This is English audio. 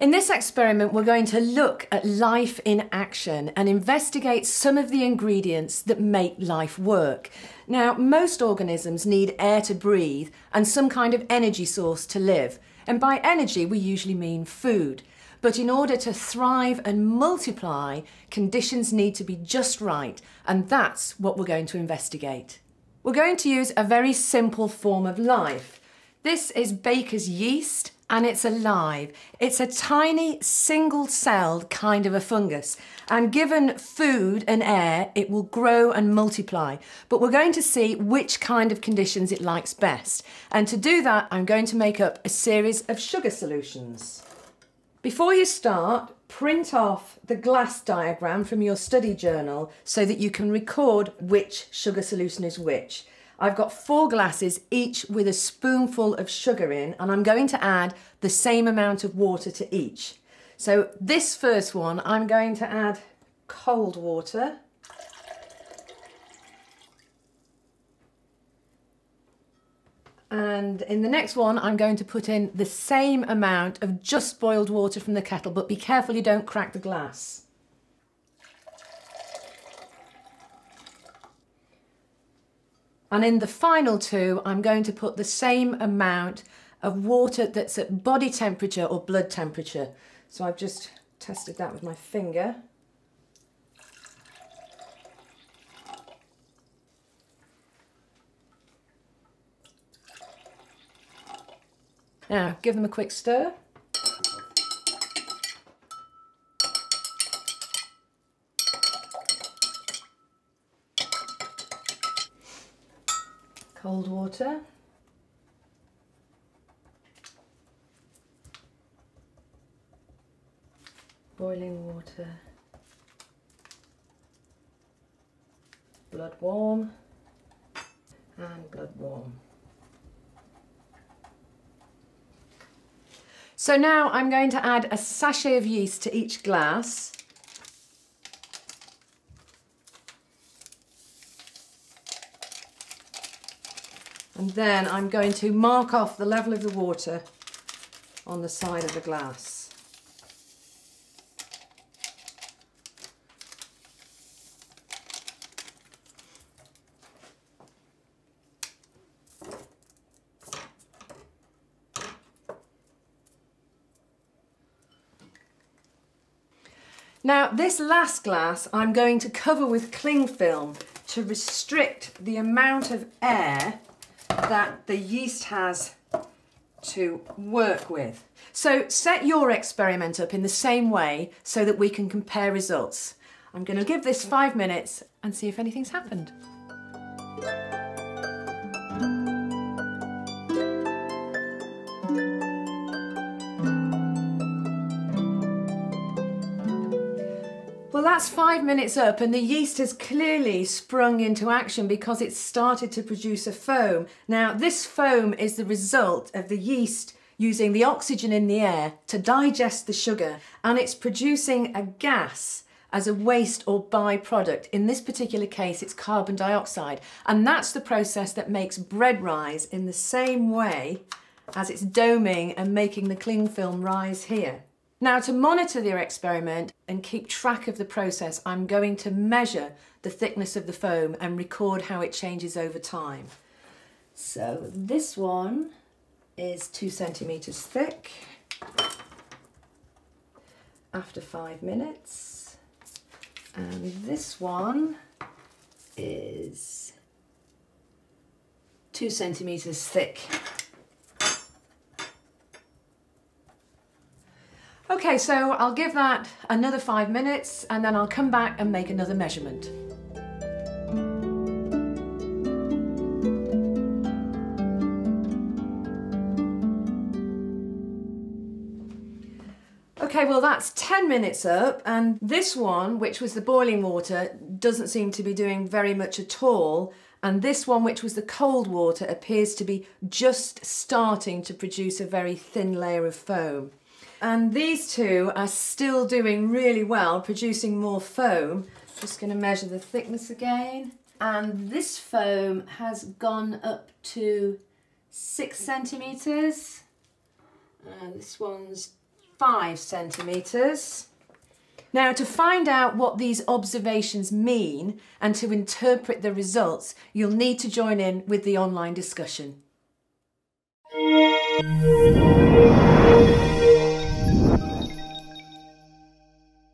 In this experiment, we're going to look at life in action and investigate some of the ingredients that make life work. Now, most organisms need air to breathe and some kind of energy source to live. And by energy, we usually mean food. But in order to thrive and multiply, conditions need to be just right. And that's what we're going to investigate. We're going to use a very simple form of life. This is baker's yeast. And it's alive. It's a tiny, single-celled kind of a fungus. And given food and air, it will grow and multiply. But we're going to see which kind of conditions it likes best. And to do that, I'm going to make up a series of sugar solutions. Before you start, print off the glass diagram from your study journal so that you can record which sugar solution is which. I've got 4 glasses, each with a spoonful of sugar in, and I'm going to add the same amount of water to each. So this first one, I'm going to add cold water. And in the next one, I'm going to put in the same amount of just boiled water from the kettle, but be careful you don't crack the glass. And in the final two, I'm going to put the same amount of water that's at body temperature or blood temperature. So I've just tested that with my finger. Now, give them a quick stir. Cold water. Boiling water. Blood warm. And blood warm. So now I'm going to add a sachet of yeast to each glass. And then I'm going to mark off the level of the water on the side of the glass. Now, this last glass I'm going to cover with cling film to restrict the amount of air that the yeast has to work with. So set your experiment up in the same way so that we can compare results. I'm going to give this 5 minutes and see if anything's happened. Well, that's 5 minutes up and the yeast has clearly sprung into action because it's started to produce a foam. Now, this foam is the result of the yeast using the oxygen in the air to digest the sugar, and it's producing a gas as a waste or byproduct. In this particular case, it's carbon dioxide, and that's the process that makes bread rise in the same way as it's doming and making the cling film rise here. Now, to monitor your experiment and keep track of the process, I'm going to measure the thickness of the foam and record how it changes over time. So this one is 2 centimetres thick after 5 minutes. And this one is 2 centimetres thick. Okay, so I'll give that another 5 minutes and then I'll come back and make another measurement. Okay, well that's 10 minutes up, and this one, which was the boiling water, doesn't seem to be doing very much at all. And this one, which was the cold water, appears to be just starting to produce a very thin layer of foam. And these two are still doing really well, producing more foam. Just going to measure the thickness again. And this foam has gone up to 6 centimetres. This one's 5 centimetres. Now, to find out what these observations mean and to interpret the results, you'll need to join in with the online discussion.